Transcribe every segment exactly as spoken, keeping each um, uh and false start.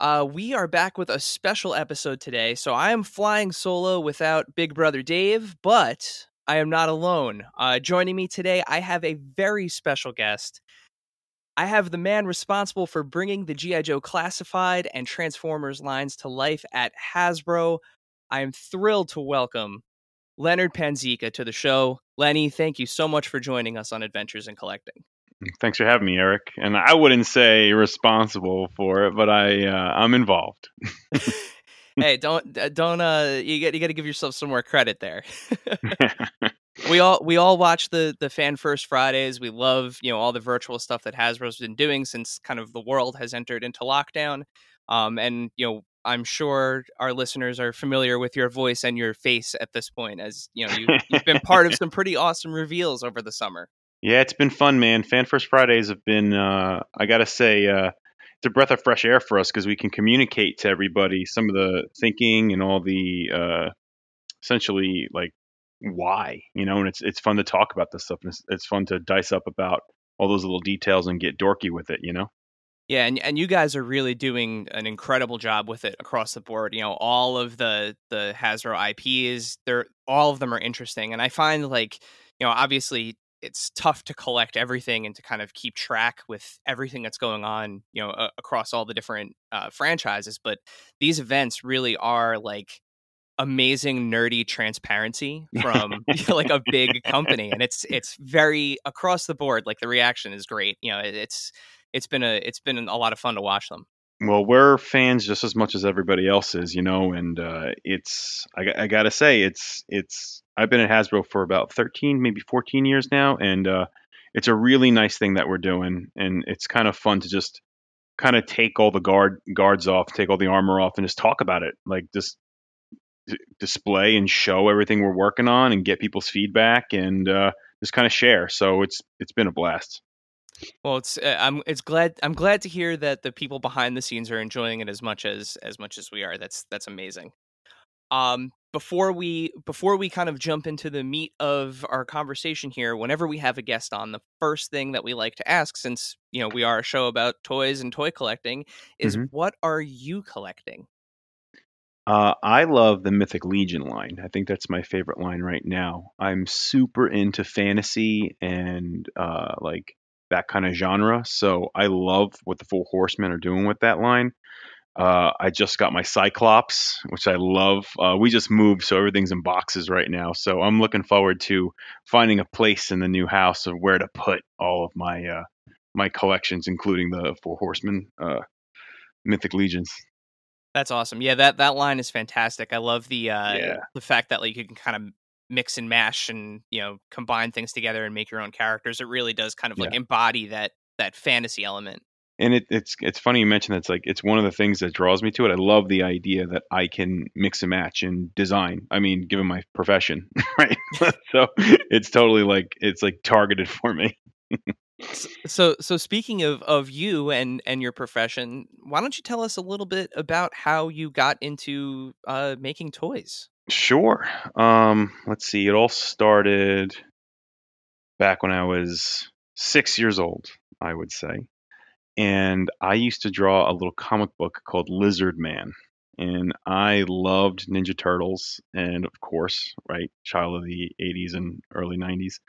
Uh, we are back with a special episode today, so I am flying solo without Big Brother Dave, but I am not alone. Uh, joining me today, I have a very special guest. I have the man responsible for bringing the G I. Joe Classified and Transformers lines to life at Hasbro. I am thrilled to welcome Leonard Panzeca to the show. Lenny, thank you so much for joining us on Adventures in Collecting. Thanks for having me, Eric. And I wouldn't say responsible for it, but I uh, I'm involved. Hey, don't don't uh you got you got to give yourself some more credit there. We all we all watch the the Fan First Fridays. We love, you know, all the virtual stuff that Hasbro's been doing since kind of the world has entered into lockdown. Um, and you know, I'm sure our listeners are familiar with your voice and your face at this point, as you know, you, you've been part of some pretty awesome reveals over the summer. Yeah, it's been fun, man. Fan First Fridays have been, uh, I gotta say, uh, it's a breath of fresh air for us because we can communicate to everybody some of the thinking and all the, uh, essentially, like, why, you know, and it's it's fun to talk about this stuff, and it's, it's fun to dice up about all those little details and get dorky with it, you know? Yeah, and, and you guys are really doing an incredible job with it across the board. You know, all of the the Hasbro I Ps, they're all of them are interesting, and I find, like, you know, obviously it's tough to collect everything and to kind of keep track with everything that's going on, you know, uh, across all the different uh, franchises. But these events really are like amazing nerdy transparency from like a big company, and it's it's very across the board. Like the reaction is great. You know, it, it's. It's been a it's been a lot of fun to watch them. Well, we're fans just as much as everybody else is, you know, and uh, it's I, I got to say it's it's I've been at Hasbro for about thirteen, maybe fourteen years now. And uh, it's a really nice thing that we're doing. And it's kind of fun to just kind of take all the guard guards off, take all the armor off and just talk about it, like just d- display and show everything we're working on and get people's feedback and uh, just kind of share. So it's it's been a blast. Well, it's uh, I'm it's glad I'm glad to hear that the people behind the scenes are enjoying it as much as as much as we are. That's that's amazing. Um, before we before we kind of jump into the meat of our conversation here, whenever we have a guest on, the first thing that we like to ask, since you know we are a show about toys and toy collecting, is mm-hmm. what are you collecting? Uh, I love the Mythic Legion line. I think that's my favorite line right now. I'm super into fantasy and uh, like. that kind of genre. So I love what the Four Horsemen are doing with that line. Uh, I just got my Cyclops, which I love. Uh, we just moved, so everything's in boxes right now. So I'm looking forward to finding a place in the new house of where to put all of my uh, my collections, including the Four Horsemen, uh, Mythic Legions. That's awesome. Yeah, that, that line is fantastic. I love the uh, yeah. the fact that like you can kind of mix and mash and, you know, combine things together and make your own characters. It really does kind of like yeah. embody that, that fantasy element. And it, it's, it's funny you mentioned that's like, it's one of the things that draws me to it. I love the idea that I can mix and match and design. I mean, given my profession, right? So it's totally like, it's like targeted for me. So, so speaking of, of you and, and your profession, why don't you tell us a little bit about how you got into uh, making toys? Sure. Um, let's see. It all started back when I was six years old, I would say. And I used to draw a little comic book called Lizard Man. And I loved Ninja Turtles and, of course, right, child of the eighties and early nineties.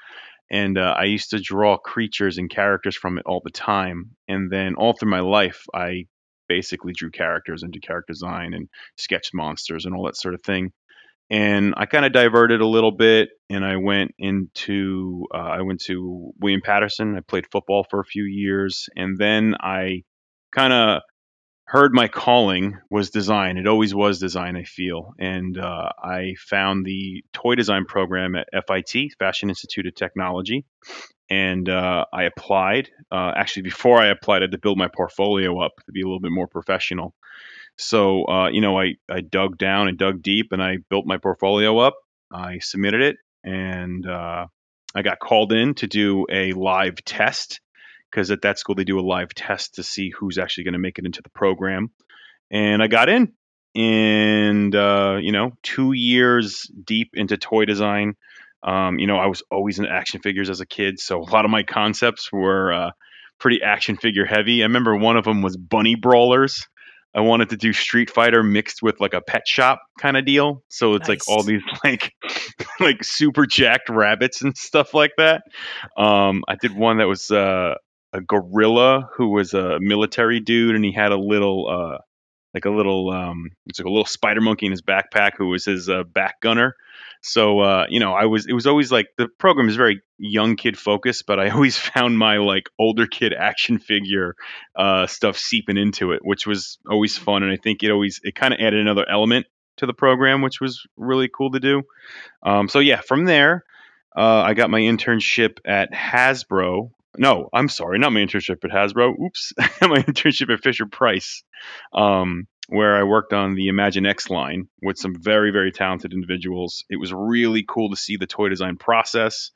And uh, I used to draw creatures and characters from it all the time. And then all through my life, I basically drew characters and did character design and sketched monsters and all that sort of thing. And I kind of diverted a little bit, and I went into uh, I went to William Patterson. I played football for a few years, and then I kind of heard my calling was design. It always was design, I feel. And uh, I found the toy design program at F I T, Fashion Institute of Technology, and uh, I applied. Uh, actually, before I applied, I had to build my portfolio up to be a little bit more professional. So, uh, you know, I, I dug down and dug deep and I built my portfolio up. I submitted it and uh, I got called in to do a live test because at that school they do a live test to see who's actually going to make it into the program. And I got in and, uh, you know, two years deep into toy design. Um, you know, I was always in action figures as a kid. So a lot of my concepts were uh, pretty action figure heavy. I remember one of them was Bunny Brawlers. I wanted to do Street Fighter mixed with like a pet shop kind of deal. So it's nice. Like all these like like super jacked rabbits and stuff like that. Um, I did one that was uh, a gorilla who was a military dude and he had a little uh, like a little um, it's like a little spider monkey in his backpack who was his uh, back gunner. So, uh, you know, I was it was always like the program is very young kid focused, but I always found my like older kid action figure uh, stuff seeping into it, which was always fun. And I think it always it kind of added another element to the program, which was really cool to do. Um, so, yeah, from there, uh, I got my internship at Hasbro. No, I'm sorry, not my internship at Hasbro. Oops. My internship at Fisher Price. Um where I worked on the Imaginext line with some very, very talented individuals. It was really cool to see the toy design process.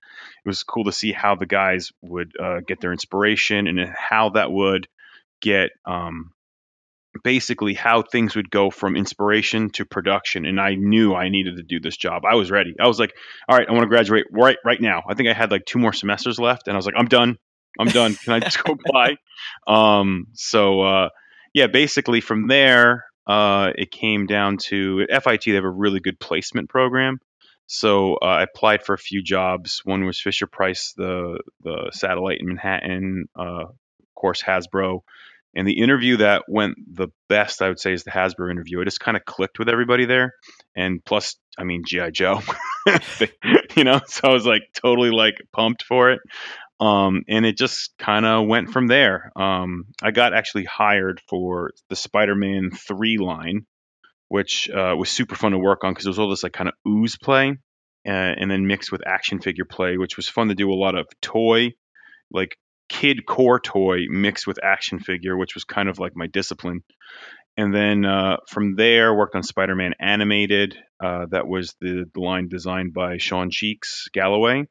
It was cool to see how the guys would uh, get their inspiration and how that would get um, basically how things would go from inspiration to production. And I knew I needed to do this job. I was ready. I was like, all right, I want to graduate right right now. I think I had like two more semesters left. And I was like, I'm done. I'm done. Can I just go apply? Um, so, uh, Yeah, basically from there, uh, it came down to at F I T. They have a really good placement program. So uh, I applied for a few jobs. One was Fisher Price, the the satellite in Manhattan, uh, of course, Hasbro. And the interview that went the best, I would say, is the Hasbro interview. It just kind of clicked with everybody there. And plus, I mean, G I. Joe, you know, so I was like totally like pumped for it. Um, and it just kind of went from there. Um, I got actually hired for the Spider-Man three line, which uh, was super fun to work on because it was all this like kind of ooze play uh, and then mixed with action figure play, which was fun to do a lot of toy, like kid core toy mixed with action figure, which was kind of like my discipline. And then uh, from there, worked on Spider-Man Animated. Uh, that was the, the line designed by Sean Cheeks Galloway.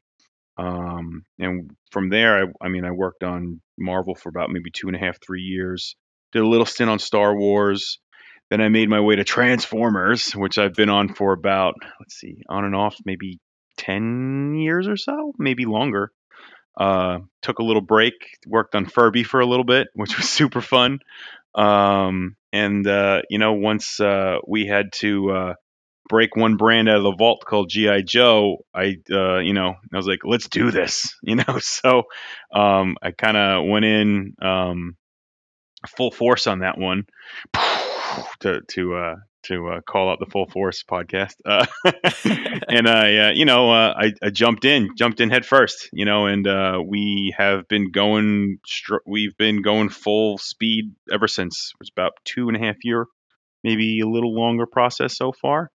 Um, and from there, I, I mean, I worked on Marvel for about maybe two and a half, three years, did a little stint on Star Wars. Then I made my way to Transformers, which I've been on for about, let's see, on and off, maybe ten years or so, maybe longer. Uh, took a little break, worked on Furby for a little bit, which was super fun. Um, and, uh, you know, once, uh, we had to, uh, break one brand out of the vault called G I. Joe, I, uh, you know, I was like, let's do this, you know? So, um, I kind of went in, um, full force on that one to, to, uh, to, uh, call out the Full Force podcast. Uh, and I, uh, you know, uh, I, I jumped in, jumped in head first, you know, and, uh, we have been going, str- we've been going full speed ever since. It's about two and a half year, maybe a little longer process so far.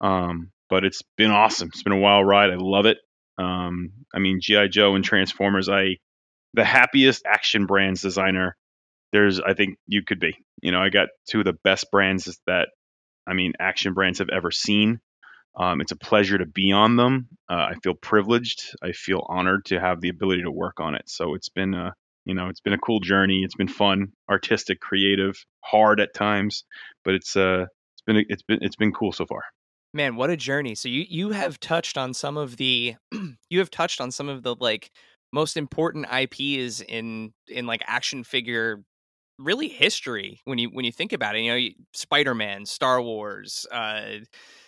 Um, but it's been awesome. It's been a wild ride. I love it. Um, I mean, G I. Joe and Transformers, I, the happiest action brands designer there's, I think you could be, you know, I got two of the best brands that, I mean, action brands have ever seen. Um, it's a pleasure to be on them. Uh, I feel privileged. I feel honored to have the ability to work on it. So it's been, uh, you know, it's been a cool journey. It's been fun, artistic, creative, hard at times, but it's, uh, it's been, it's been, it's been cool so far. Man, what a journey. So you, you have touched on some of the you have touched on some of the like most important I Ps in in like action figure really history when you when you think about it, you know, Spider-Man, Star Wars, uh,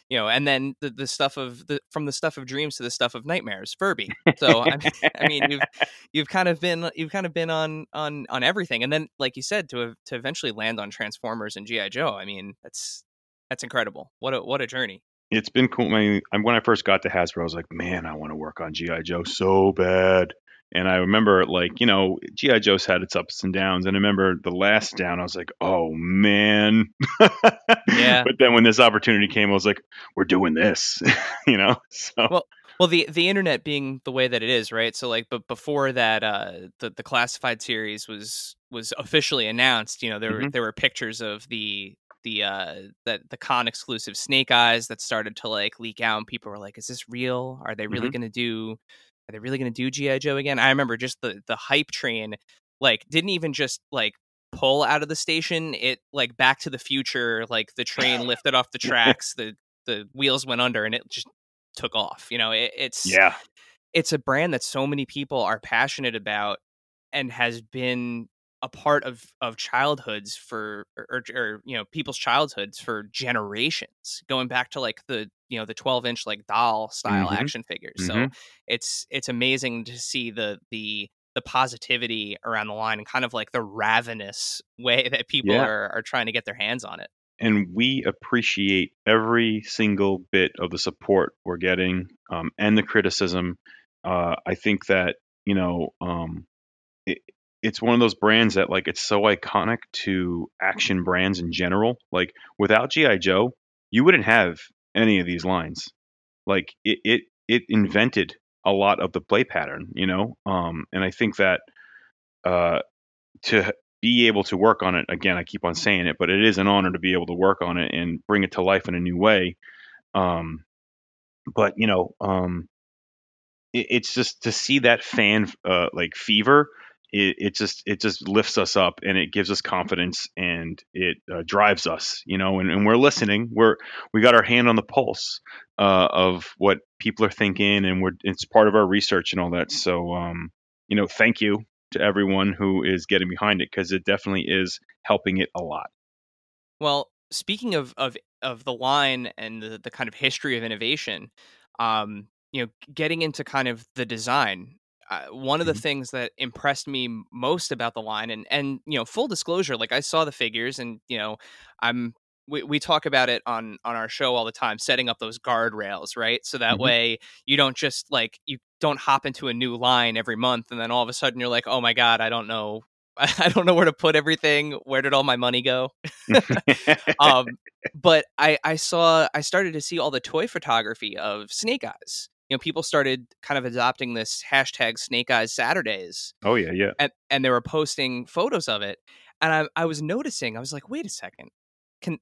you know, and then the, the stuff of the from the stuff of dreams to the stuff of nightmares, Furby. So I mean, I mean you've you've kind of been you've kind of been on on on everything. And then like you said, to to eventually land on Transformers and G I. Joe. I mean, that's that's incredible. What a what a journey. It's been cool. I mean, when I first got to Hasbro, I was like, man, I want to work on G I. Joe so bad. And I remember like, you know, G I. Joe's had its ups and downs. And I remember the last down, I was like, oh, man. Yeah. But then when this opportunity came, I was like, we're doing this, you know. So. Well, well, the, the Internet being the way that it is. Right. So like but before that, uh, the, the classified series was was officially announced, you know, there, mm-hmm. there were pictures of the the uh that the con exclusive Snake Eyes that started to like leak out, and people were like, is this real? Are they really mm-hmm. gonna do are they really gonna do G I. Joe again? I remember just the the hype train like didn't even just like pull out of the station, it like Back to the Future, like the train lifted off the tracks, the the wheels went under, and it just took off. You know, it, it's yeah it's a brand that so many people are passionate about and has been a part of of childhoods for or, or you know people's childhoods for generations, going back to like the you know the twelve inch like doll style mm-hmm. action figures. Mm-hmm. So it's it's amazing to see the the the positivity around the line and kind of like the ravenous way that people yeah. are are trying to get their hands on it. And we appreciate every single bit of the support we're getting um, and the criticism. Uh, I think that, you know, um, it, it's one of those brands that like, it's so iconic to action brands in general. Like without G I. Joe, you wouldn't have any of these lines. Like it, it, it invented a lot of the play pattern, you know? Um, and I think that uh, to be able to work on it again, I keep on saying it, but it is an honor to be able to work on it and bring it to life in a new way. Um, but you know, um, it, it's just to see that fan uh, like fever. It, it just, it just lifts us up and it gives us confidence and it uh, drives us, you know, and, and we're listening. We're, we got our hand on the pulse uh, of what people are thinking, and we're, it's part of our research and all that. So, um, you know, thank you to everyone who is getting behind it, because it definitely is helping it a lot. Well, speaking of of, of the line and the, the kind of history of innovation, um, you know, getting into kind of the design, uh, one of mm-hmm. the things that impressed me most about the line, and and you know, full disclosure, like I saw the figures, and you know, I'm we we talk about it on on our show all the time, setting up those guardrails, right? So that mm-hmm. way you don't just like you. don't hop into a new line every month and then all of a sudden you're like, oh my God, I don't know. I don't know where to put everything. Where did all my money go? um, but I, I saw, I started to see all the toy photography of Snake Eyes. You know, people started kind of adopting this hashtag Snake Eyes Saturdays. Oh yeah. Yeah. And, and they were posting photos of it. And I, I was noticing, I was like, wait a second. Can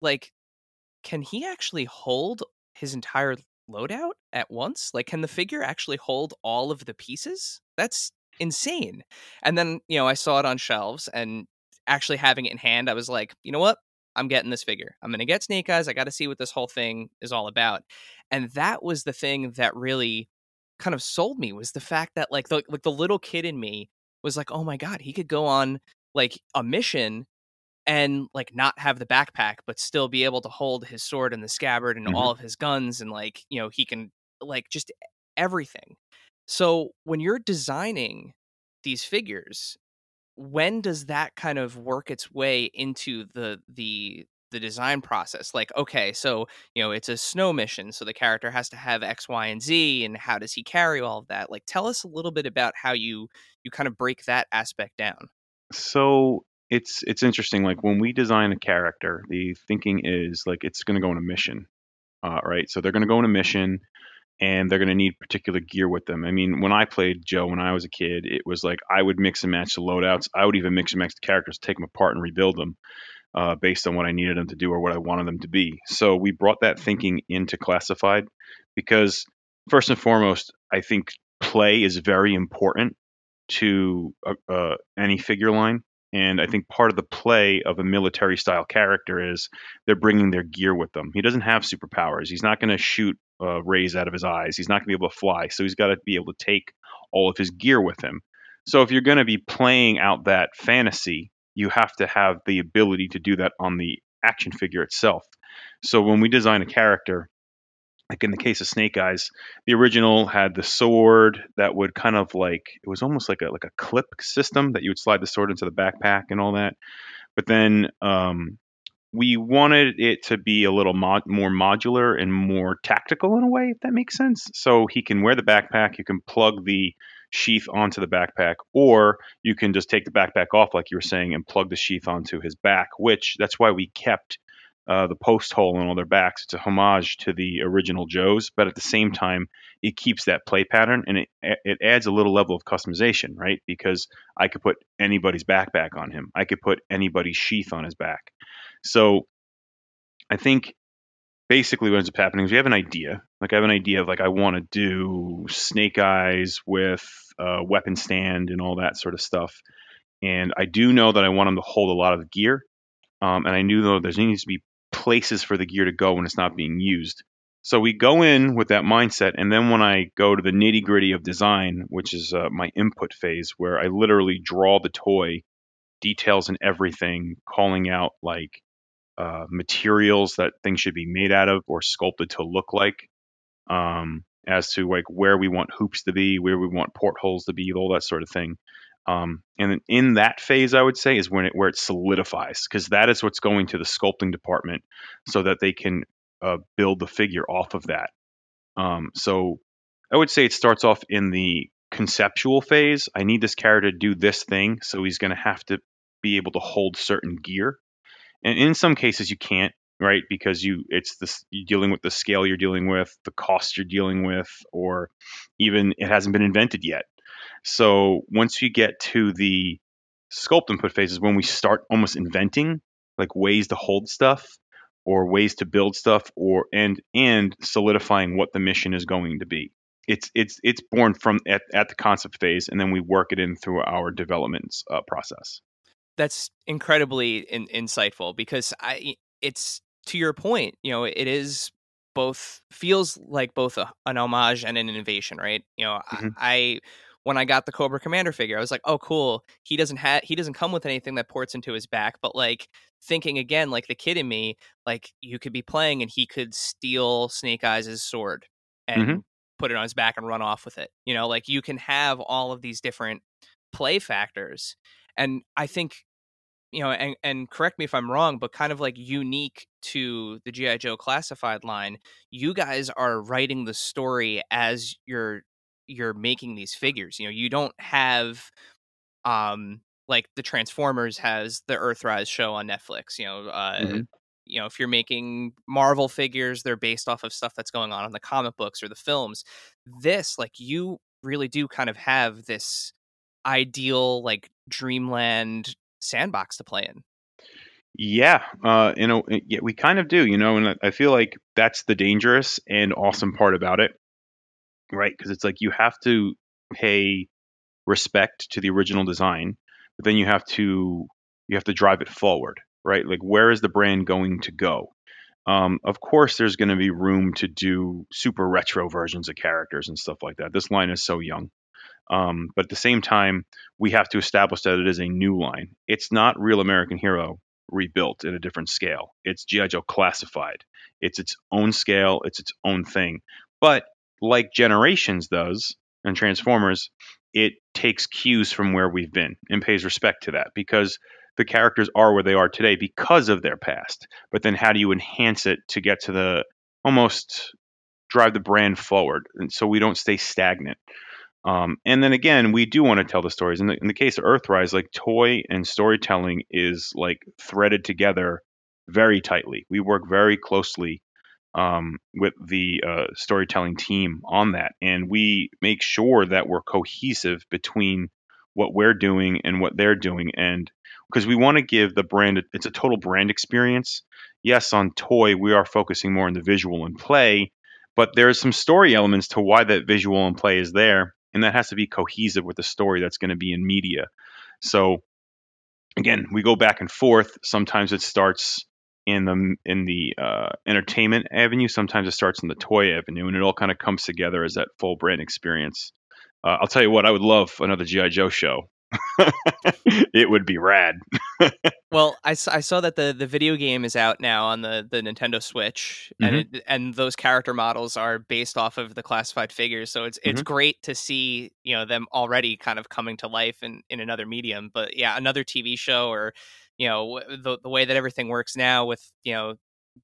like, can he actually hold his entire loadout at once? Like, can the figure actually hold all of the pieces? That's insane. And then, you know, I saw it on shelves, and actually having it in hand, I was like, you know what? I'm getting this figure. I'm going to get Snake Eyes. I got to see what this whole thing is all about. And that was the thing that really kind of sold me, was the fact that like the, like the little kid in me was like, oh my God, he could go on like a mission and like not have the backpack, but still be able to hold his sword and the scabbard and mm-hmm. all of his guns, and like, you know, he can like just everything. So when you're designing these figures, when does that kind of work its way into the the the design process? Like, okay, so you know, it's a snow mission, so the character has to have X, Y, and Z, and how does he carry all of that? Like, tell us a little bit about how you you kind of break that aspect down. So It's it's interesting. Like when we design a character, the thinking is like it's going to go on a mission, uh, right? So they're going to go on a mission, and they're going to need particular gear with them. I mean, when I played Joe when I was a kid, it was like I would mix and match the loadouts. I would even mix and match the characters, take them apart, and rebuild them uh, based on what I needed them to do or what I wanted them to be. So we brought that thinking into Classified, because first and foremost, I think play is very important to uh, uh, any figure line. And I think part of the play of a military style character is they're bringing their gear with them. He doesn't have superpowers. He's not going to shoot uh, rays out of his eyes. He's not going to be able to fly. So he's got to be able to take all of his gear with him. So if you're going to be playing out that fantasy, you have to have the ability to do that on the action figure itself. So when we design a character, like in the case of Snake Eyes, the original had the sword that would kind of like, it was almost like a like a clip system that you would slide the sword into the backpack and all that. But then um, we wanted it to be a little mod- more modular and more tactical in a way, if that makes sense. So he can wear the backpack, you can plug the sheath onto the backpack, or you can just take the backpack off, like you were saying, and plug the sheath onto his back, which that's why we kept Uh, the post hole on all their backs. It's a homage to the original Joes, but at the same time, it keeps that play pattern, and it it adds a little level of customization, right? Because I could put anybody's backpack on him. I could put anybody's sheath on his back. So I think basically what ends up happening is you have an idea. Like I have an idea of like, I want to do Snake Eyes with a uh, weapon stand and all that sort of stuff. And I do know that I want them to hold a lot of the gear. Um, and I knew though there needs to be places for the gear to go when it's not being used. So we go in with that mindset. And then when I go to the nitty gritty of design, which is uh, my input phase where I literally draw the toy, details and everything, calling out like uh, materials that things should be made out of or sculpted to look like, um, as to like where we want hoops to be, where we want portholes to be, all that sort of thing. Um, and then in that phase, I would say, is when it, where it solidifies, because that is what's going to the sculpting department so that they can uh, build the figure off of that. Um, so I would say it starts off in the conceptual phase. I need this character to do this thing. So he's going to have to be able to hold certain gear. And in some cases you can't, right? Because you, it's this, you're dealing with the scale you're dealing with, the cost you're dealing with, or even it hasn't been invented yet. So once you get to the sculpt input phases, when we start almost inventing like ways to hold stuff or ways to build stuff, or and and solidifying what the mission is going to be. It's it's it's born from at, at the concept phase, and then we work it in through our development uh, process. That's incredibly in, insightful because I it's to your point. You know, it is both feels like both a, an homage and an innovation, right? You know, mm-hmm. I. I When I got the Cobra Commander figure, I was like, "Oh, cool! He doesn't have he doesn't come with anything that ports into his back." But like thinking again, like the kid in me, like you could be playing and he could steal Snake Eyes' sword and mm-hmm. put it on his back and run off with it. You know, like you can have all of these different play factors, and I think, you know, and and correct me if I'm wrong, but kind of like unique to the G I. Joe Classified line, you guys are writing the story as you're. you're making these figures. You know, you don't have um like the Transformers has the Earthrise show on Netflix. You know, uh mm-hmm. you know, if you're making Marvel figures, they're based off of stuff that's going on in the comic books or the films. This, like, you really do kind of have this ideal like dreamland sandbox to play in. Yeah, uh, you know, yeah, we kind of do, you know, and I feel like that's the dangerous and awesome part about it. Right, because it's like you have to pay respect to the original design, but then you have to you have to drive it forward, right? Like, where is the brand going to go? Um, of course, there's going to be room to do super retro versions of characters and stuff like that. This line is so young, um, but at the same time, we have to establish that it is a new line. It's not Real American Hero rebuilt in a different scale. It's G I. Joe Classified. It's its own scale. It's its own thing, but like Generations does and Transformers, it takes cues from where we've been and pays respect to that, because the characters are where they are today because of their past. But then how do you enhance it to get to the almost drive the brand forward? And so we don't stay stagnant. Um, and then again, we do want to tell the stories. In the, in the case of Earthrise, like toy and storytelling is like threaded together very tightly. We work very closely Um, with the uh, storytelling team on that. And we make sure that we're cohesive between what we're doing and what they're doing. And because we want to give the brand, it's a total brand experience. Yes, on toy, we are focusing more on the visual and play, but there's some story elements to why that visual and play is there. And that has to be cohesive with the story that's going to be in media. So again, we go back and forth. Sometimes it starts in the in the uh, entertainment avenue. Sometimes it starts in the toy avenue, and it all kind of comes together as that full brand experience. Uh, I'll tell you what, I would love another G I. Joe show. It would be rad. Well, I, I saw that the, the video game is out now on the, the Nintendo Switch, mm-hmm. and it, and those character models are based off of the classified figures. So it's it's mm-hmm. great to see, you know, them already kind of coming to life in, in another medium. But yeah, another T V show, or you know, the the way that everything works now with, you know,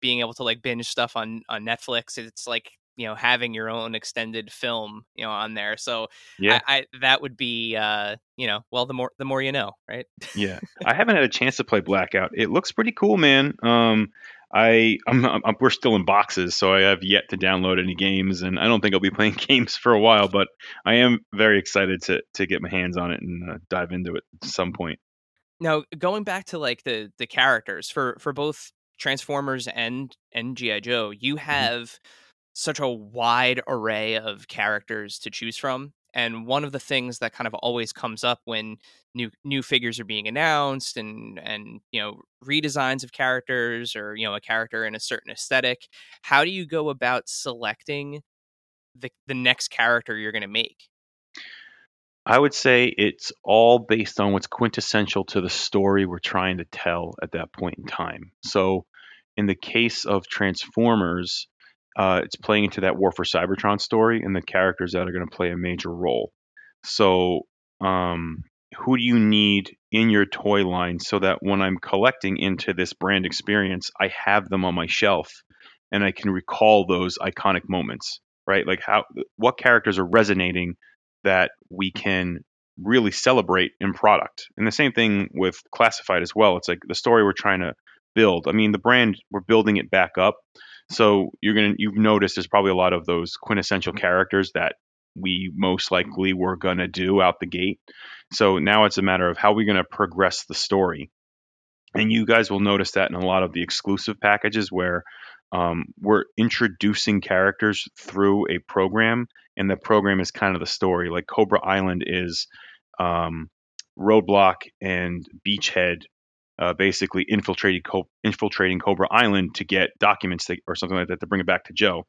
being able to like binge stuff on, on Netflix, it's like, you know, having your own extended film, you know, on there. So yeah, I, I that would be, uh, you know, well, the more, the more, you know, right? Yeah. I haven't had a chance to play Blackout. It looks pretty cool, man. Um, I, I'm, I'm, I'm, we're still in boxes, so I have yet to download any games, and I don't think I'll be playing games for a while, but I am very excited to, to get my hands on it and uh, dive into it at some point. Now, going back to like the the characters for, for both Transformers and and G I. Joe, you have mm-hmm. such a wide array of characters to choose from. And one of the things that kind of always comes up when new new figures are being announced and, and, you know, redesigns of characters or, you know, a character in a certain aesthetic, how do you go about selecting the the next character you're going to make? I would say it's all based on what's quintessential to the story we're trying to tell at that point in time. So in the case of Transformers, Uh, it's playing into that War for Cybertron story and the characters that are going to play a major role. So um, who do you need in your toy line so that when I'm collecting into this brand experience, I have them on my shelf and I can recall those iconic moments, right? Like how, what characters are resonating that we can really celebrate in product. And the same thing with Classified as well. It's like the story we're trying to build. I mean, the brand, we're building it back up. So you're gonna you've noticed there's probably a lot of those quintessential characters that we most likely were gonna do out the gate. So now it's a matter of how we're gonna progress the story, and you guys will notice that in a lot of the exclusive packages where um, we're introducing characters through a program, and the program is kind of the story. Like Cobra Island is um, Roadblock and Beachhead. Uh, basically infiltrated co- infiltrating Cobra Island to get documents that, or something like that to bring it back to Joe.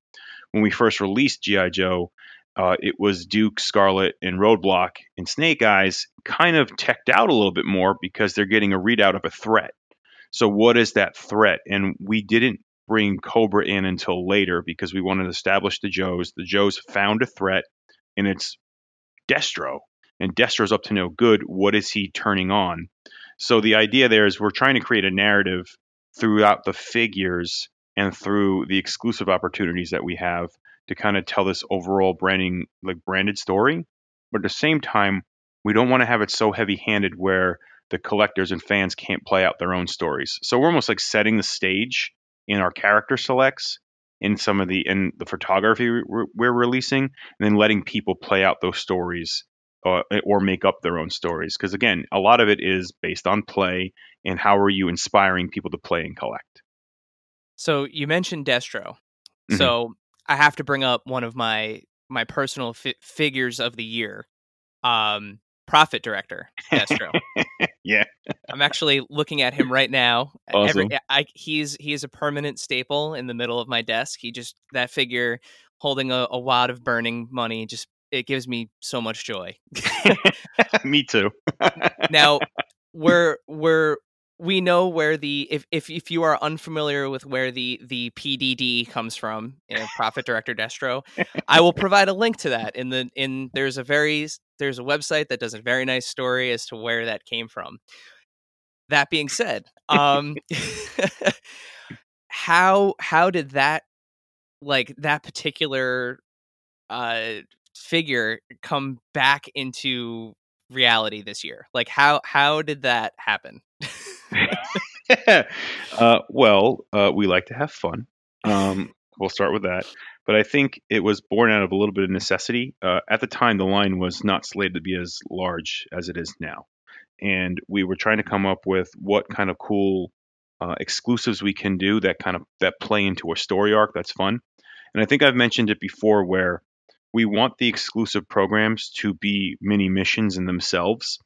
When we first released G I. Joe, uh, it was Duke, Scarlet, and Roadblock, and Snake Eyes kind of teched out a little bit more because they're getting a readout of a threat. So what is that threat? And we didn't bring Cobra in until later because we wanted to establish the Joes. The Joes found a threat, and it's Destro. And Destro's up to no good. What is he turning on? So the idea there is we're trying to create a narrative throughout the figures and through the exclusive opportunities that we have to kind of tell this overall branding, like branded story. But at the same time, we don't want to have it so heavy-handed where the collectors and fans can't play out their own stories. So we're almost like setting the stage in our character selects, in some of the in the photography we're, we're releasing, and then letting people play out those stories. Uh, or make up their own stories. Because again, a lot of it is based on play and how are you inspiring people to play and collect. So you mentioned Destro. Mm-hmm. So I have to bring up one of my, my personal fi- figures of the year. Um, Profit Director Destro. Yeah. I'm actually looking at him right now. Awesome. Every, I, he's, he is a permanent staple in the middle of my desk. He just, that figure holding a, a wad of burning money, just, it gives me so much joy. Me too. Now, we're we're we know where the if, if if you are unfamiliar with where the the P D D comes from, you know, Profit Director Destro, I will provide a link to that in the in there's a very there's a website that does a very nice story as to where that came from. That being said, um, how how did that like that particular uh figure come back into reality this year? Like how how did that happen? uh well uh we like to have fun. Um we'll start with that, but I think it was born out of a little bit of necessity. Uh at the time, the line was not slated to be as large as it is now, and we were trying to come up with what kind of cool uh exclusives we can do that kind of that play into a story arc that's fun. And I think I've mentioned it before where we want the exclusive programs to be mini missions in themselves.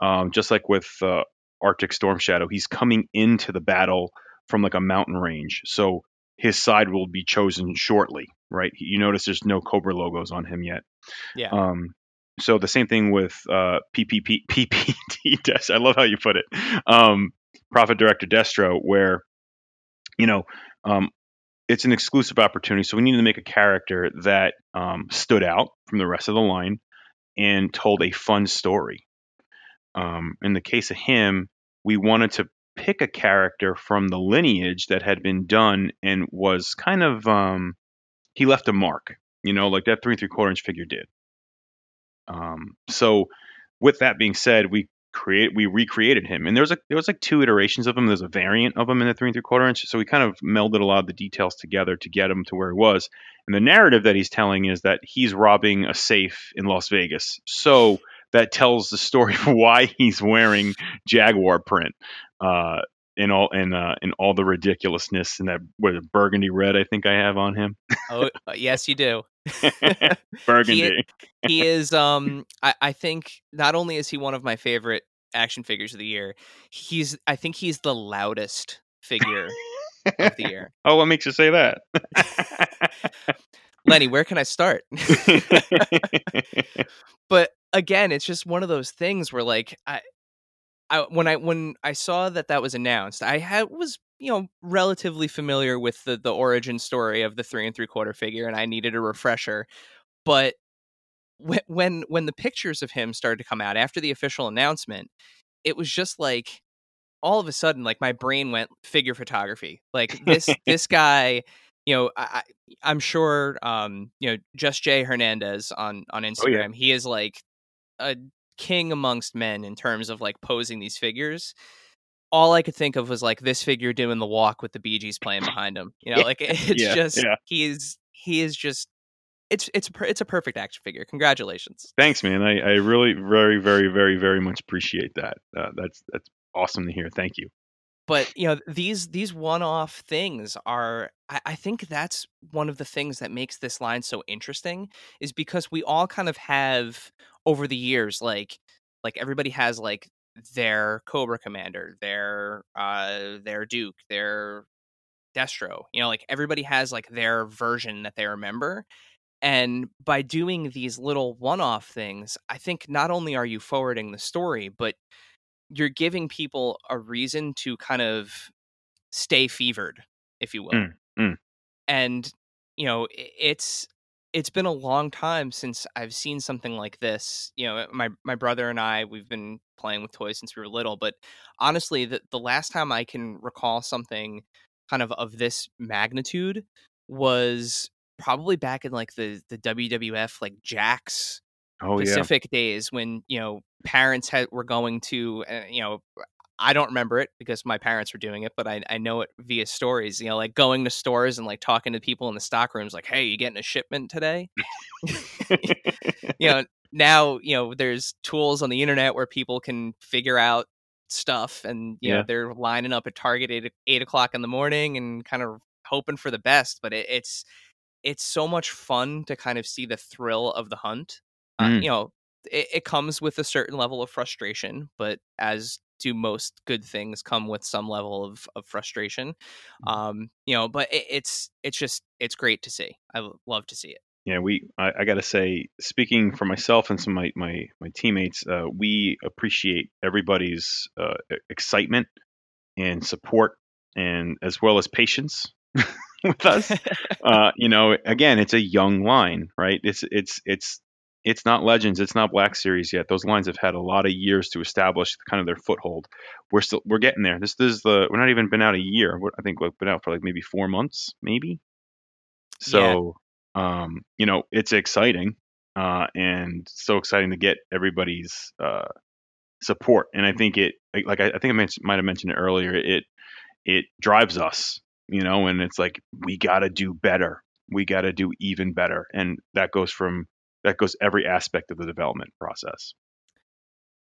Um, just like with uh, Arctic Storm Shadow, he's coming into the battle from like a mountain range. So his side will be chosen shortly, right? You notice there's no Cobra logos on him yet. Yeah. Um, so the same thing with uh, P P P P P T. I love how you put it. Um, Profit Director Destro, where, you know, um, it's an exclusive opportunity. So we needed to make a character that um, stood out from the rest of the line and told a fun story. Um, in the case of him, we wanted to pick a character from the lineage that had been done and was kind of, um, he left a mark, you know, like that three, three quarter inch figure did. Um, so with that being said, we, create we recreated him, and there was like there was like two iterations of him. There's a variant of him in the three and three quarter inch, so we kind of melded a lot of the details together to get him to where he was. And the narrative that he's telling is that he's robbing a safe in Las Vegas, so that tells the story of why he's wearing jaguar print. Uh in all in uh, in all the ridiculousness and that with burgundy red, I think I have on him. Oh yes, you do. Burgundy. He, he is. Um, I, I think not only is he one of my favorite action figures of the year, he's. I think he's the loudest figure of the year. Oh, what makes you say that? Lenny, where can I start? But again, it's just one of those things where, like, I, I when I when I saw that that was announced, I had was you know relatively familiar with the the origin story of the three and three quarter figure, and I needed a refresher. But when when when the pictures of him started to come out after the official announcement, it was just like all of a sudden, like my brain went figure photography. Like this this guy. You know, I, I'm sure, um, you know, just Jay Hernandez on, on Instagram, oh, yeah. He is like a king amongst men in terms of like posing these figures. All I could think of was like this figure doing the walk with the Bee Gees playing behind him. You know, yeah. like it's yeah. just yeah. he is he is just it's it's it's a perfect action figure. Congratulations. Thanks, man. I, I really very, very, very, very much appreciate that. Uh, that's that's awesome to hear. Thank you. But, you know, these these one-off things are, I, I think that's one of the things that makes this line so interesting, is because we all kind of have, over the years, like, like everybody has, like, their Cobra Commander, their, uh, their Duke, their Destro. You know, like, everybody has, like, their version that they remember. And by doing these little one-off things, I think not only are you forwarding the story, but you're giving people a reason to kind of stay fevered, if you will. Mm, mm. And, you know, it's, it's been a long time since I've seen something like this. You know, my, my brother and I, we've been playing with toys since we were little, but honestly, the, the last time I can recall something kind of, of this magnitude was probably back in like the, the W W F, like Jax oh, Pacific yeah. days when, you know, parents had, were going to, uh, you know, I don't remember it because my parents were doing it, but I, I know it via stories, you know, like going to stores and like talking to people in the stock rooms, like, hey, you getting a shipment today? You know, now, you know, there's tools on the internet where people can figure out stuff and, you yeah. know, they're lining up at Target at eight, eight o'clock in the morning and kind of hoping for the best. But it, it's, it's so much fun to kind of see the thrill of the hunt, uh, mm. you know, It, it comes with a certain level of frustration, but as do most good things, come with some level of, of frustration, um, you know. But it, it's it's just it's great to see. I love to see it. Yeah, we. I, I got to say, speaking for myself and some of my my, my teammates, uh, we appreciate everybody's uh, excitement and support, and as well as patience with us. uh, you know, again, it's a young line, right? It's it's it's. It's not Legends. It's not Black Series yet. Those lines have had a lot of years to establish kind of their foothold. We're still we're getting there. This, this is the we're not even been out a year. We're, I think we've been out for like maybe four months, maybe. So, yeah. um, you know, it's exciting, uh, and so exciting to get everybody's uh, support. And I think it, like, like I, I think I mentioned, might have mentioned it earlier. It it drives us, you know, and it's like we got to do better. We got to do even better, and that goes from. That goes every aspect of the development process.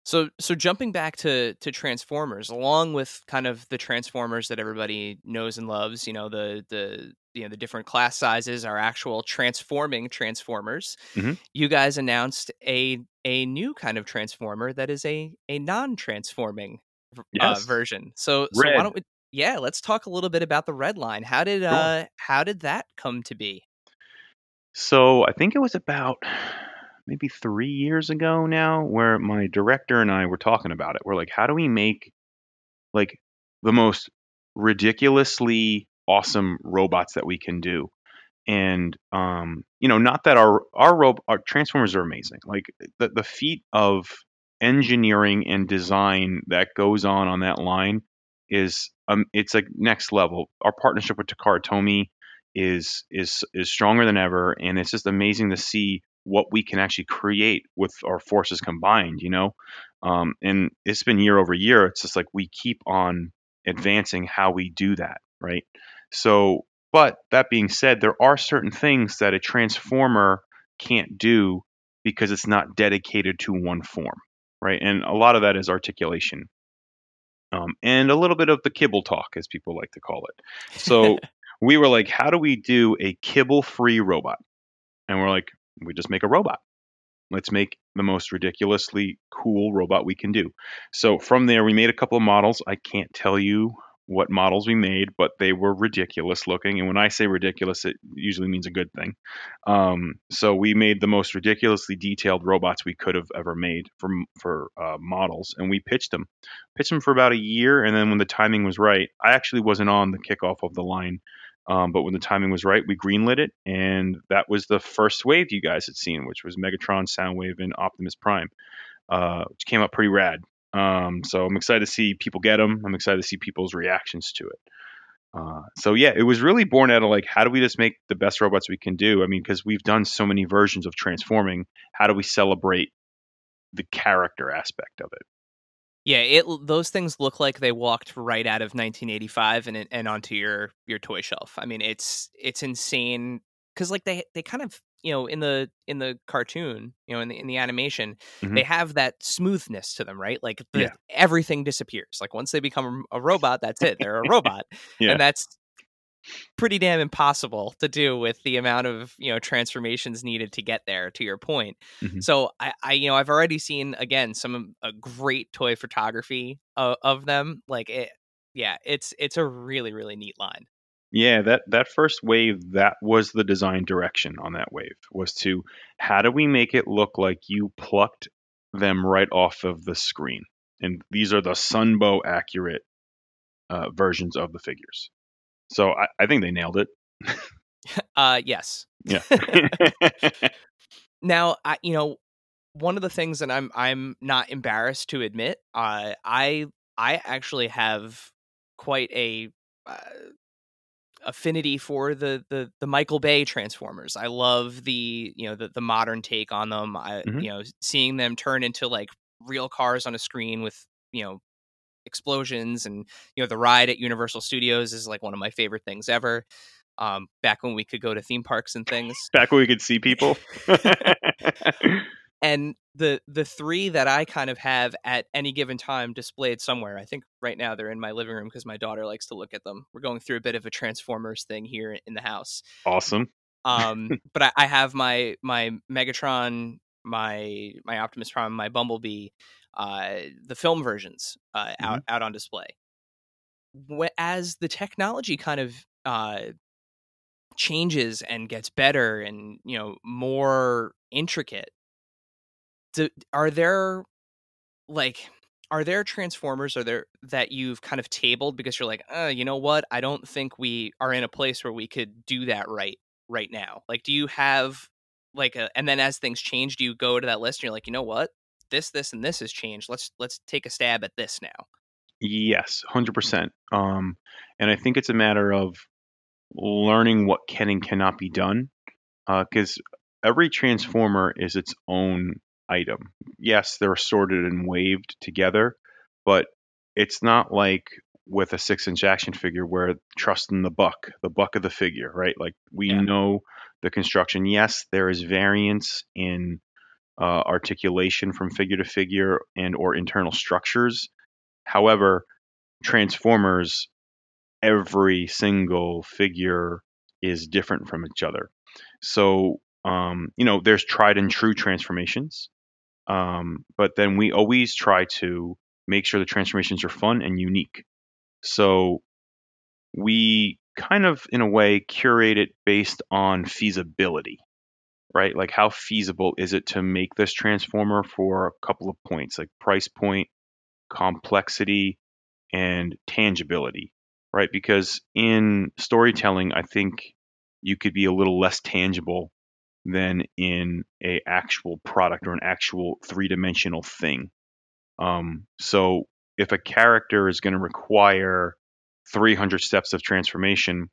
So, so jumping back to to Transformers, along with kind of the Transformers that everybody knows and loves, you know, the the you know the different class sizes are actual transforming Transformers. Mm-hmm. You guys announced a a new kind of Transformer that is a a non-transforming yes. uh, version. So, so why don't we? Yeah, let's talk a little bit about the Red line. How did cool. uh how did that come to be? So I think it was about maybe three years ago now where my director and I were talking about it. We're like, how do we make like the most ridiculously awesome robots that we can do? And, um, you know, not that our, our, ro- our Transformers are amazing. Like the, the feat of engineering and design that goes on on that line is, um, it's like next level. Our partnership with Takara Tomy is is is stronger than ever, and it's just amazing to see what we can actually create with our forces combined, you know um and it's been year over year. It's just like we keep on advancing how we do that, right? So, but that being said, there are certain things that a Transformer can't do because it's not dedicated to one form, right? And a lot of that is articulation. um, and a little bit of the kibble talk, as people like to call it. So we were like, how do we do a kibble-free robot? And we're like, we just make a robot. Let's make the most ridiculously cool robot we can do. So from there, we made a couple of models. I can't tell you what models we made, but they were ridiculous looking. And when I say ridiculous, it usually means a good thing. Um, so we made the most ridiculously detailed robots we could have ever made for, for uh, models. And we pitched them, pitched them for about a year. And then when the timing was right, I actually wasn't on the kickoff of the line. Um, but when the timing was right, we greenlit it. And that was the first wave you guys had seen, which was Megatron, Soundwave, and Optimus Prime, uh, which came out pretty rad. Um, so I'm excited to see people get them. I'm excited to see people's reactions to it. Uh, so yeah, it was really born out of like, how do we just make the best robots we can do? I mean, because we've done so many versions of transforming. How do we celebrate the character aspect of it? Yeah, it those things look like they walked right out of nineteen eighty-five and and onto your your toy shelf. I mean, it's it's insane because like they they kind of, you know, in the in the cartoon, you know, in the in the animation, mm-hmm. they have that smoothness to them, right? Like the, yeah. everything disappears. Like once they become a robot, that's it. They're a robot, yeah. and that's pretty damn impossible to do with the amount of, you know, transformations needed to get there, to your point. Mm-hmm. So I, I, you know, I've already seen, again, some a great toy photography of, of them. Like, it, yeah, it's, it's a really, really neat line. Yeah. That, that first wave, that was the design direction on that wave, was to, how do we make it look like you plucked them right off of the screen? And these are the Sunbow accurate uh, versions of the figures. So I, I think they nailed it. uh, yes. Yeah. Now, I, you know, one of the things that I'm I'm not embarrassed to admit, uh, I I actually have quite a uh, affinity for the, the the Michael Bay Transformers. I love the you know the, the modern take on them. I, mm-hmm. You know, seeing them turn into like real cars on a screen with you know. explosions, and you know the ride at Universal Studios is like one of my favorite things ever. Um back when we could go to theme parks and things, back when we could see people. And the the three that I kind of have at any given time displayed somewhere, I think right now they're in my living room because my daughter likes to look at them. We're going through a bit of a Transformers thing here in the house. Awesome. um but I, I have my my Megatron, my my Optimus Prime, my Bumblebee, uh the film versions uh mm-hmm. out out on display. As the technology kind of uh changes and gets better and you know more intricate, do, are there like are there transformers are there that you've kind of tabled because you're like, uh you know what, I don't think we are in a place where we could do that right right now? Like, do you have like a, and then as things change, do you go to that list and you're like, you know what, this, this, and this has changed. Let's let's take a stab at this now. Yes, one hundred percent. Um, and I think it's a matter of learning what can and cannot be done, because uh, every transformer is its own item. Yes, they're sorted and waved together, but it's not like with a six-inch action figure where trust in the buck, the buck of the figure, right? Like we yeah. know the construction. Yes, there is variance in Uh, articulation from figure to figure and or internal structures. However, Transformers, every single figure is different from each other. So, um, you know, there's tried and true transformations, um, but then we always try to make sure the transformations are fun and unique. So we kind of, in a way, curate it based on feasibility. Right? Like, how feasible is it to make this transformer for a couple of points, like price point, complexity, and tangibility, right? Because in storytelling, I think you could be a little less tangible than in a actual product or an actual three-dimensional thing. Um, so if a character is going to require three hundred steps of transformation,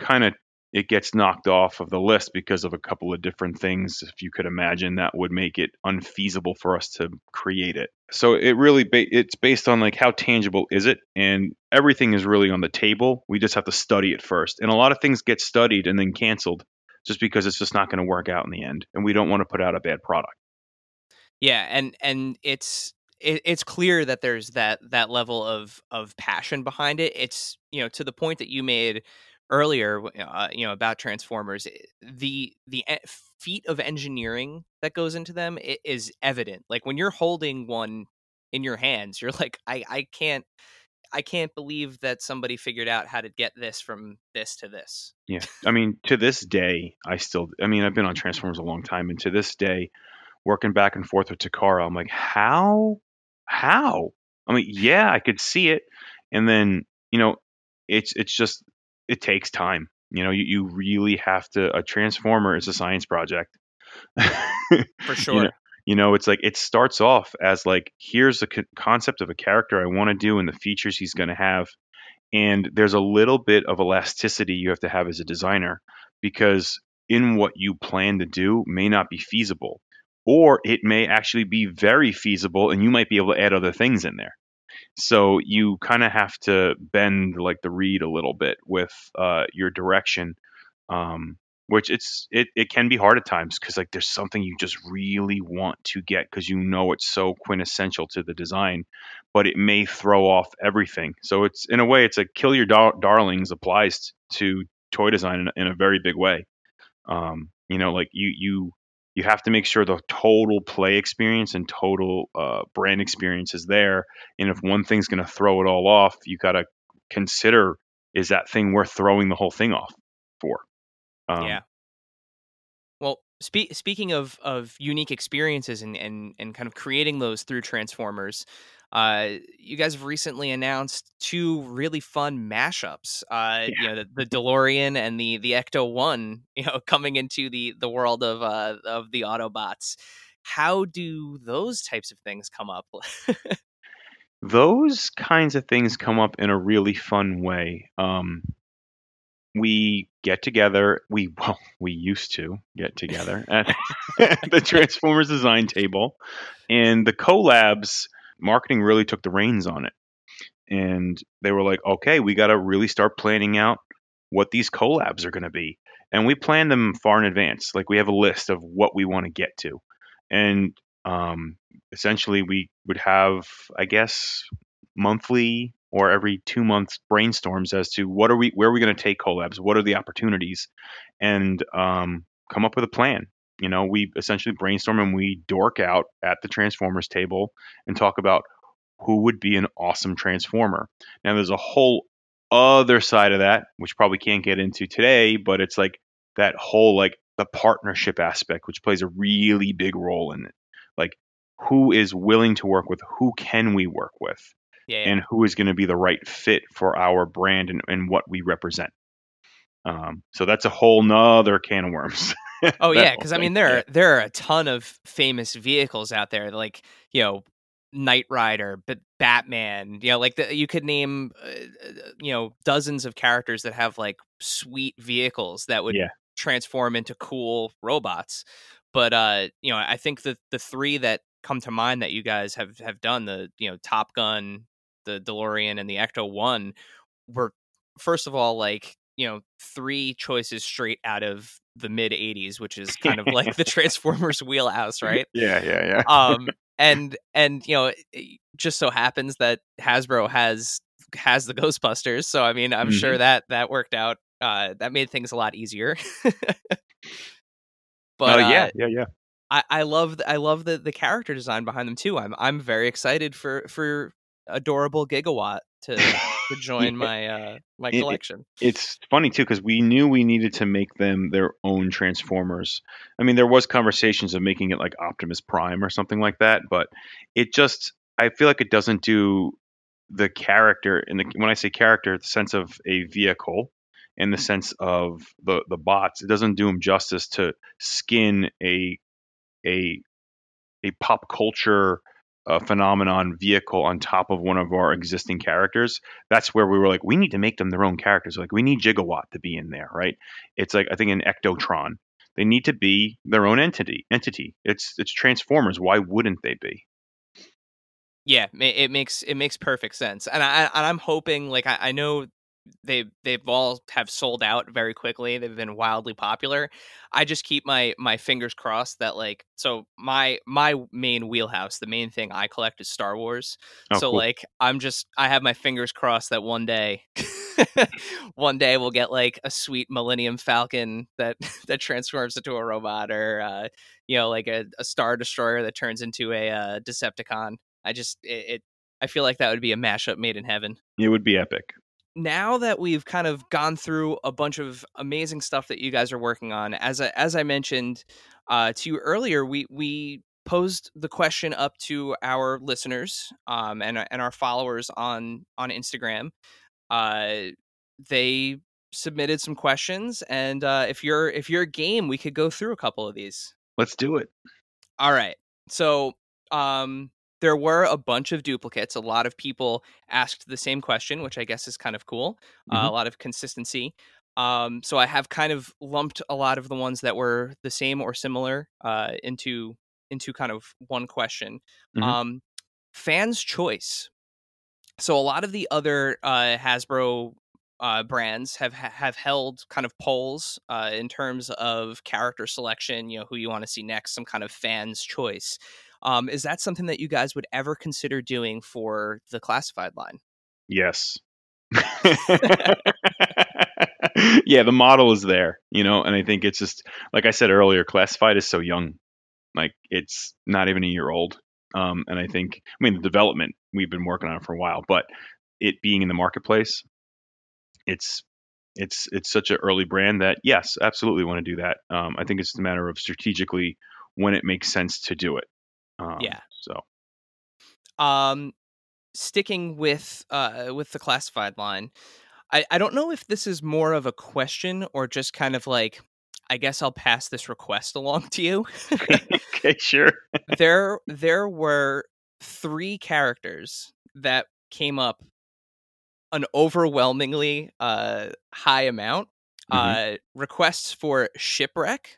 kind of it gets knocked off of the list because of a couple of different things, if you could imagine, that would make it unfeasible for us to create it. So it really, ba- it's based on like, how tangible is it? And everything is really on the table. We just have to study it first. And a lot of things get studied and then canceled just because it's just not going to work out in the end. And we don't want to put out a bad product. Yeah. And, and it's, it, it's clear that there's that that level of of passion behind it. It's, you know, to the point that you made earlier, uh, you know, about Transformers, the the feat of engineering that goes into them is evident. Like when you're holding one in your hands, you're like, I, I can't I can't believe that somebody figured out how to get this from this to this. Yeah. I mean, to this day, I still, I mean, I've been on Transformers a long time. And to this day, working back and forth with Takara, I'm like, how, how, I mean, yeah, I could see it. And then, you know, it's, it's just, it takes time. You know, you, you really have to, a Transformer is a science project. For sure. You know? You know, it's like it starts off as like, here's the co- concept of a character I want to do and the features he's going to have. And there's a little bit of elasticity you have to have as a designer, because in what you plan to do may not be feasible, or it may actually be very feasible and you might be able to add other things in there. So you kind of have to bend like the reed a little bit with uh, your direction. Um Which it's it, it can be hard at times, because like there's something you just really want to get because you know it's so quintessential to the design, but it may throw off everything. So it's, in a way, it's a kill your dar- darlings applies to toy design in, in a very big way. Um, you know, like you you you have to make sure the total play experience and total uh, brand experience is there. And if one thing's going to throw it all off, you got to consider, is that thing worth throwing the whole thing off for? Um, yeah. Well, spe- speaking of, of unique experiences and, and, and kind of creating those through Transformers, uh, you guys have recently announced two really fun mashups. Uh, yeah. You know, the, the DeLorean and the the Ecto one. You know, coming into the the world of uh, of the Autobots. How do those types of things come up? Those kinds of things come up in a really fun way. Um, we get together. We well, we used to get together at the Transformers design table, and the collabs marketing really took the reins on it. And they were like, "Okay, we got to really start planning out what these collabs are going to be." And we planned them far in advance. Like we have a list of what we want to get to, and um, essentially we would have, I guess, monthly or every two months brainstorms as to what are we, where are we going to take collabs? What are the opportunities? And um, come up with a plan. You know, we essentially brainstorm and we dork out at the Transformers table and talk about who would be an awesome Transformer. Now there's a whole other side of that, which probably can't get into today, but it's like that whole, like the partnership aspect, which plays a really big role in it. Like who is willing to work with, who can we work with? Yeah, yeah. And who is going to be the right fit for our brand and, and what we represent. Um, so that's a whole nother can of worms. Oh, yeah. Because, I mean, there are, there are a ton of famous vehicles out there, like, you know, Knight Rider, but Batman, you know, like the, you could name, uh, you know, dozens of characters that have like sweet vehicles that would yeah. transform into cool robots. But, uh, you know, I think that the three that come to mind that you guys have, have done, the, you know, Top Gun, the DeLorean, and the Ecto one, were, first of all, like, you know, three choices straight out of the mid eighties, which is kind of like the Transformers wheelhouse, right? Yeah, yeah, yeah. Um, and and you know, it just so happens that Hasbro has has the Ghostbusters, so I mean, I'm mm-hmm. sure that that worked out. Uh, that made things a lot easier. But oh yeah, uh, yeah, yeah. I, I love I love the the character design behind them too. I'm I'm very excited for for. adorable Gigawatt to, to join my uh my collection. It, it, it's funny too, because we knew we needed to make them their own Transformers. I mean, there was conversations of making it like Optimus Prime or something like that, but it just, I feel like it doesn't do the character, and when I say character, the sense of a vehicle and the sense of the the bots, it doesn't do them justice to skin a a a pop culture a phenomenon vehicle on top of one of our existing characters. That's where we were like, we need to make them their own characters. Like we need Gigawatt to be in there, right? It's like, I think in Ectotron, they need to be their own entity. Entity. It's it's Transformers. Why wouldn't they be? Yeah, it makes it makes perfect sense, and I and I'm hoping, like I, I know they they've all have sold out very quickly. They've been wildly popular. I just keep my my fingers crossed that, like, so my my main wheelhouse, the main thing I collect is Star Wars. Oh, so cool. Like I'm just I have my fingers crossed that one day one day we'll get like a sweet Millennium Falcon that that transforms into a robot, or uh, you know, like a, a Star Destroyer that turns into a uh, Decepticon. I just it, it I feel like that would be a mashup made in heaven. It would be epic. Now that we've kind of gone through a bunch of amazing stuff that you guys are working on, as I, as I mentioned uh, to you earlier, we we posed the question up to our listeners um, and and our followers on on Instagram. Uh, they submitted some questions, and uh, if you're if you're game, we could go through a couple of these. Let's do it. All right. So. Um, There were a bunch of duplicates. A lot of people asked the same question, which I guess is kind of cool. Mm-hmm. Uh, a lot of consistency. Um, so I have kind of lumped a lot of the ones that were the same or similar uh, into into kind of one question. Mm-hmm. Um, fans' choice. So a lot of the other uh, Hasbro uh, brands have have held kind of polls uh, in terms of character selection. You know, who you want to see next. Some kind of fans' choice. Um, is that something that you guys would ever consider doing for the classified line? Yes. Yeah, the model is there, you know, and I think it's just, like I said earlier, classified is so young. Like, it's not even a year old. Um, and I think, I mean, the development we've been working on for a while, but it being in the marketplace, it's it's it's such an early brand that, yes, absolutely want to do that. Um, I think it's a matter of strategically when it makes sense to do it. Um, yeah. So, um, sticking with uh with the classified line, I, I don't know if this is more of a question or just kind of like, I guess I'll pass this request along to you. Okay, sure. there there were three characters that came up an overwhelmingly uh high amount. Mm-hmm. Uh, requests for Shipwreck.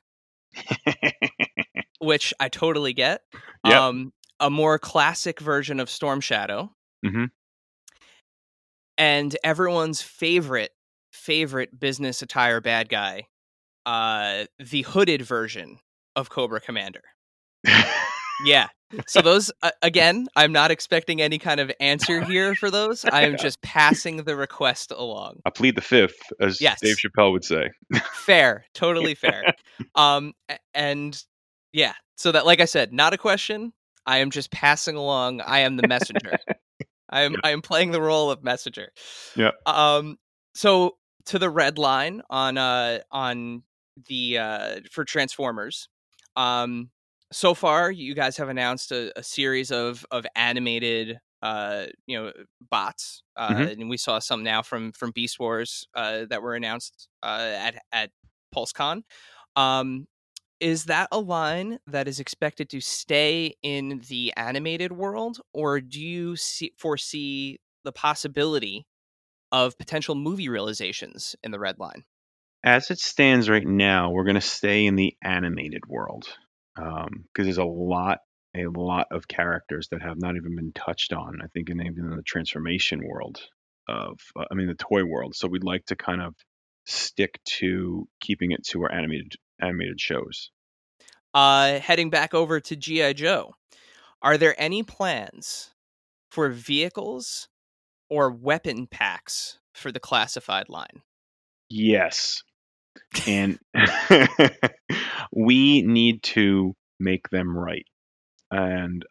Which I totally get. Yep. Um, a more classic version of Storm Shadow. Mm-hmm. And everyone's favorite, favorite business attire bad guy, uh, the hooded version of Cobra Commander. Yeah. So those, uh, again, I'm not expecting any kind of answer here for those. I am just passing the request along. I plead the fifth, as yes. Dave Chappelle would say. Fair. Totally fair. Um, and... Yeah, so that, like I said, not a question. I am just passing along. I am the messenger. I am I am playing the role of messenger. Yeah. Um. So to the red line on uh on the uh for Transformers. Um. So far, you guys have announced a, a series of of animated uh you know bots, uh, mm-hmm. and we saw some now from from Beast Wars uh that were announced uh at at PulseCon. Um. Is that a line that is expected to stay in the animated world, or do you see, foresee the possibility of potential movie realizations in the red line? As it stands right now, we're going to stay in the animated world because um, there's a lot, a lot of characters that have not even been touched on, I think, in even the transformation world of, uh, I mean, the toy world. So we'd like to kind of stick to keeping it to our animated animated shows. Uh, heading back over to G I. Joe, are there any plans for vehicles or weapon packs for the classified line? Yes. And we need to make them right. And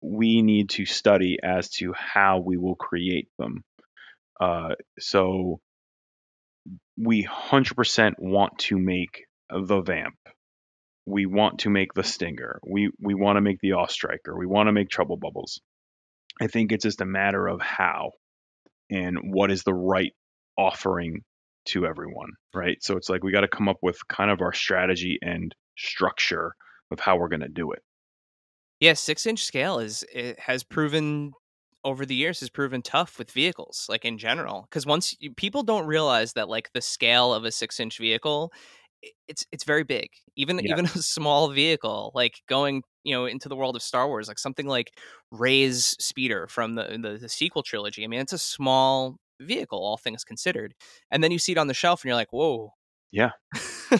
we need to study as to how we will create them. Uh, so we one hundred percent want to make the Vamp. We want to make the Stinger. We we want to make the Awestriker. We want to make Trouble Bubbles. I think it's just a matter of how and what is the right offering to everyone, right? So it's like we got to come up with kind of our strategy and structure of how we're going to do it. Yeah, six inch scale is it has proven over the years has proven tough with vehicles, like in general, because once you, people don't realize that like the scale of a six inch vehicle. It's it's very big, even yeah. even a small vehicle, like going, you know, into the world of Star Wars, like something like Rey's Speeder from the, the the sequel trilogy. I mean, it's a small vehicle, all things considered. And then you see it on the shelf and you're like, whoa. Yeah.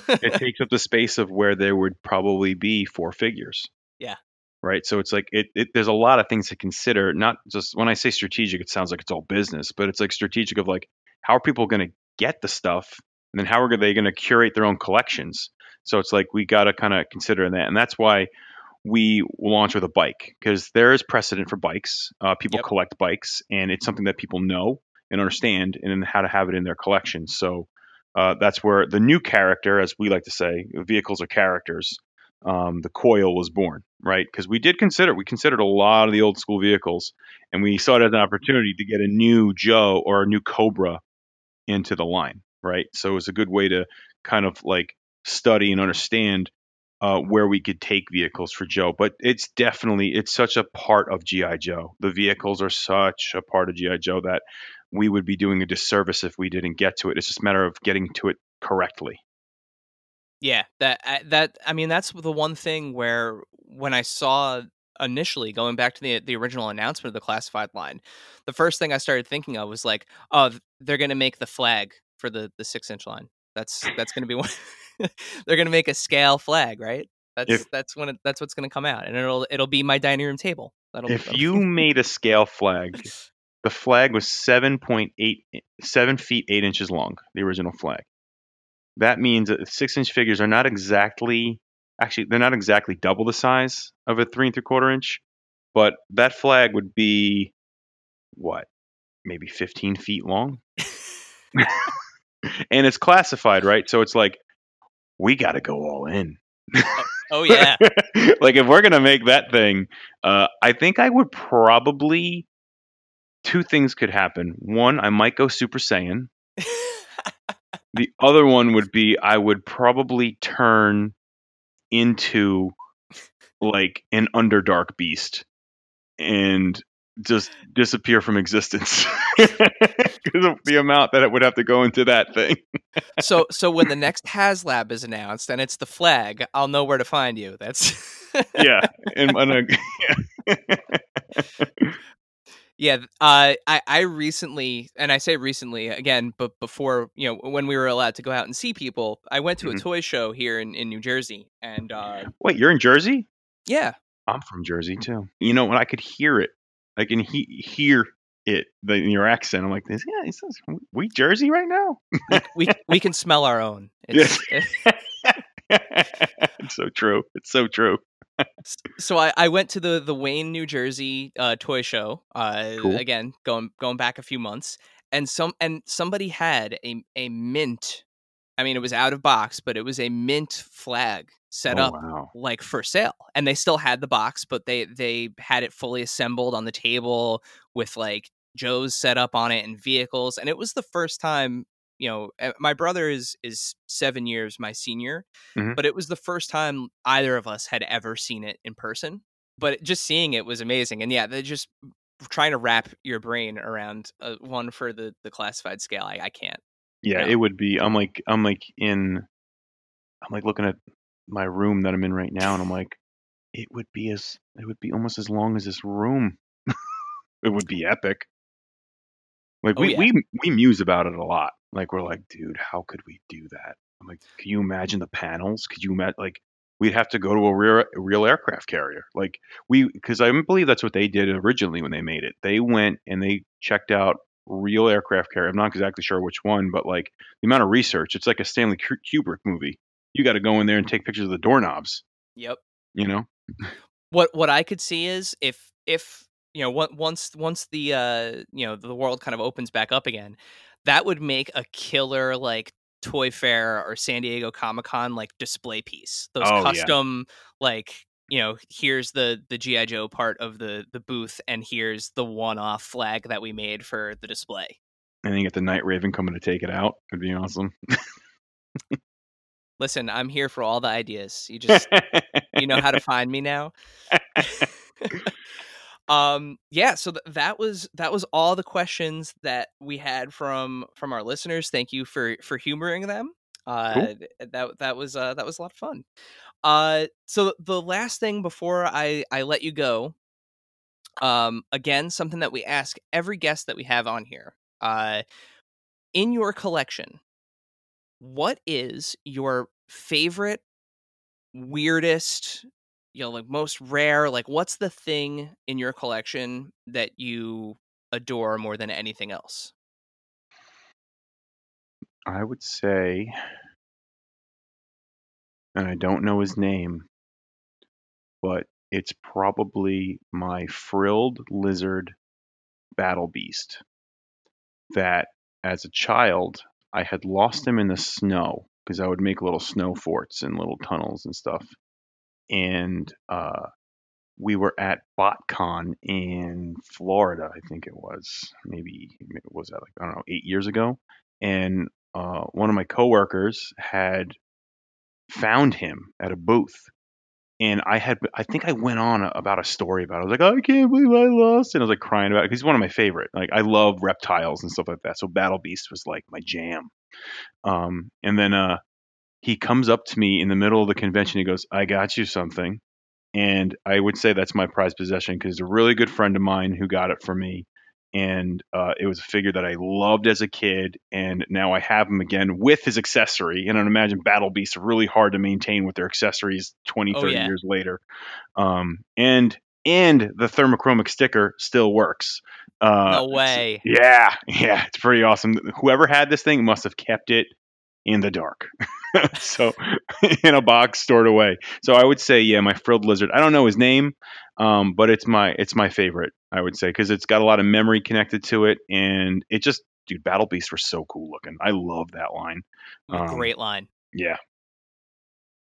It takes up the space of where there would probably be four figures. Yeah. Right. So it's like it, it there's a lot of things to consider. Not just when I say strategic, it sounds like it's all business, but it's like strategic of like, how are people going to get the stuff? And then how are they going to curate their own collections? So it's like we got to kind of consider that. And that's why we launch with a bike, because there is precedent for bikes. Uh, people yep. collect bikes, and it's something that people know and understand, and then how to have it in their collection. So uh, that's where the new character, as we like to say, vehicles are characters. Um, the coil was born, right? Because we did consider, we considered a lot of the old school vehicles, and we saw it as an opportunity to get a new Joe or a new Cobra into the line, right? So it was a good way to kind of like study and understand uh, where we could take vehicles for Joe. But it's definitely, it's such a part of G I. Joe. The vehicles are such a part of G I. Joe that we would be doing a disservice if we didn't get to it. It's just a matter of getting to it correctly. Yeah, that that I mean, that's the one thing where when I saw initially going back to the the original announcement of the classified line, the first thing I started thinking of was like, oh, they're going to make the flag for the, the six inch line. That's that's going to be one. They're going to make a scale flag, right? That's if, that's when it, that's what's going to come out, and it'll it'll be my dining room table. That'll, if that'll you be. Made a scale flag, the flag was seven point eight seven feet eight inches long. The original flag. That means that six-inch figures are not exactly, actually, they're not exactly double the size of a three and three-quarter inch, but that flag would be, what, maybe fifteen feet long? And it's classified, right? So it's like, we got to go all in. Oh, yeah. Like, if we're going to make that thing, uh, I think I would probably, two things could happen. One, I might go Super Saiyan. The other one would be I would probably turn into like an Underdark beast and just disappear from existence because of the amount that it would have to go into that thing. so so when the next HasLab is announced and it's the flag, I'll know where to find you. That's yeah. And, and, uh, yeah. Yeah, uh, I, I recently, and I say recently again, but before, you know, when we were allowed to go out and see people, I went to mm-hmm. a toy show here in, in New Jersey. And uh, wait, you're in Jersey? Yeah. I'm from Jersey, too. You know, when I could hear it, I can he- hear it the, in your accent. I'm like, this, yeah, this is, we Jersey right now? we, we we can smell our own. It's, it's so true. It's so true. So I, I went to the, the Wayne, New Jersey uh, toy show uh, cool. Again, going going back a few months, and some and somebody had a a mint. I mean, it was out of box, but it was a mint flag set oh, up wow. like for sale, and they still had the box, but they they had it fully assembled on the table with like Joe's set up on it and vehicles, and it was the first time. You know, my brother is is seven years my senior, mm-hmm. but it was the first time either of us had ever seen it in person. But just seeing it was amazing. And yeah, they're just trying to wrap your brain around uh, one for the, the classified scale. I, I can't. Yeah, you know? It would be. I'm like, I'm like in, I'm like looking at my room that I'm in right now, and I'm like, it would be as, it would be almost as long as this room. It would be epic. Like oh, we, yeah. we we muse about it a lot. Like we're like, dude, how could we do that? I'm like, can you imagine the panels? Could you imagine? Like we'd have to go to a real, a real aircraft carrier. Like we, because I believe that's what they did originally when they made it. They went and they checked out real aircraft carrier. I'm not exactly sure which one, but like the amount of research, it's like a Stanley Kubrick movie. You got to go in there and take pictures of the doorknobs. Yep. You know. What what I could see is if if. You know, once once the uh, you know the world kind of opens back up again, that would make a killer like Toy Fair or San Diego Comic-Con like display piece. Those oh, custom yeah. like you know, here's the the G I. Joe part of the the booth, and here's the one-off flag that we made for the display. And then you get the Night Raven coming to take it out. It'd be awesome. Listen, I'm here for all the ideas. You just you know how to find me now. Um, yeah, so th- that was, that was all the questions that we had from, from our listeners. Thank you for, for humoring them. Uh, cool. that, that was, uh, that was a lot of fun. Uh, so the last thing before I, I let you go, um, again, something that we ask every guest that we have on here, Uh, in your collection, what is your favorite, weirdest, you know, like most rare, like what's the thing in your collection that you adore more than anything else? I would say, and I don't know his name, but it's probably my frilled lizard Battle Beast that as a child, I had lost him in the snow because I would make little snow forts and little tunnels and stuff. And uh, we were at BotCon in Florida, I think it was. Maybe, maybe it was that like, I don't know, eight years ago. And uh, one of my coworkers had found him at a booth. And I had, I think I went on about a story about it. I was like, oh, I can't believe I lost. And I was like crying about it because he's one of my favorite. Like I love reptiles and stuff like that. So Battle Beast was like my jam. Um, and then uh, he comes up to me in the middle of the convention. He goes, I got you something. And I would say that's my prized possession because it's a really good friend of mine who got it for me. And uh, it was a figure that I loved as a kid. And now I have him again with his accessory. And I'd imagine Battle Beasts are really hard to maintain with their accessories twenty, thirty oh, yeah. years later. Um, and and the thermochromic sticker still works. Uh, no way. So, yeah. Yeah. It's pretty awesome. Whoever had this thing must have kept it in the dark. So in a box stored away. So I would say, yeah, my frilled lizard. I don't know his name, um, but it's my it's my favorite. I would say because it's got a lot of memory connected to it, and it just, dude, Battle Beasts were so cool looking. I love that line. Um, Great line. Yeah.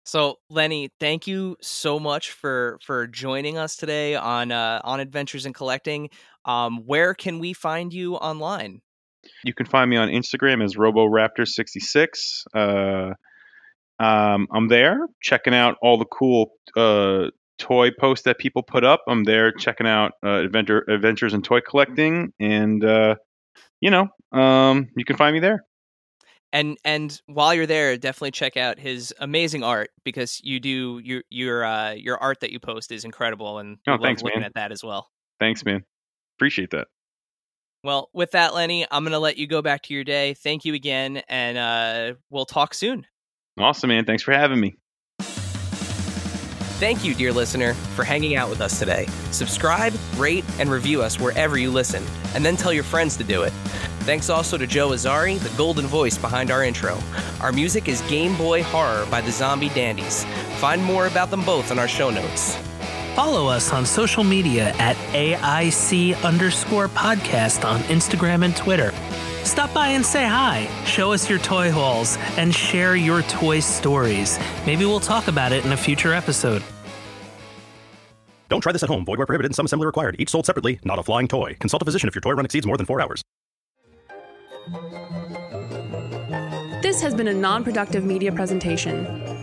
So Lenny, thank you so much for for joining us today on uh, on Adventures in Collecting. Um, where can we find you online? You can find me on Instagram as Roboraptor sixty-six. Uh, um, I'm there checking out all the cool uh, toy posts that people put up. I'm there checking out uh, adventure, adventures in toy collecting. And, uh, you know, um, you can find me there. And and while you're there, definitely check out his amazing art because you do your your uh, your art that you post is incredible. And oh, I love looking man. at that as well. Thanks, man. Appreciate that. Well, with that, Lenny, I'm going to let you go back to your day. Thank you again, and uh, we'll talk soon. Awesome, man. Thanks for having me. Thank you, dear listener, for hanging out with us today. Subscribe, rate, and review us wherever you listen, and then tell your friends to do it. Thanks also to Joe Azari, the golden voice behind our intro. Our music is Game Boy Horror by the Zombie Dandies. Find more about them both in our show notes. Follow us on social media at A I C underscore podcast on Instagram and Twitter. Stop by and say hi, show us your toy hauls, and share your toy stories. Maybe we'll talk about it in a future episode. Don't try this at home. Void where prohibited. Some assembly required. Each sold separately. Not a flying toy. Consult a physician if your toy run exceeds more than four hours. This has been a non-productive media presentation.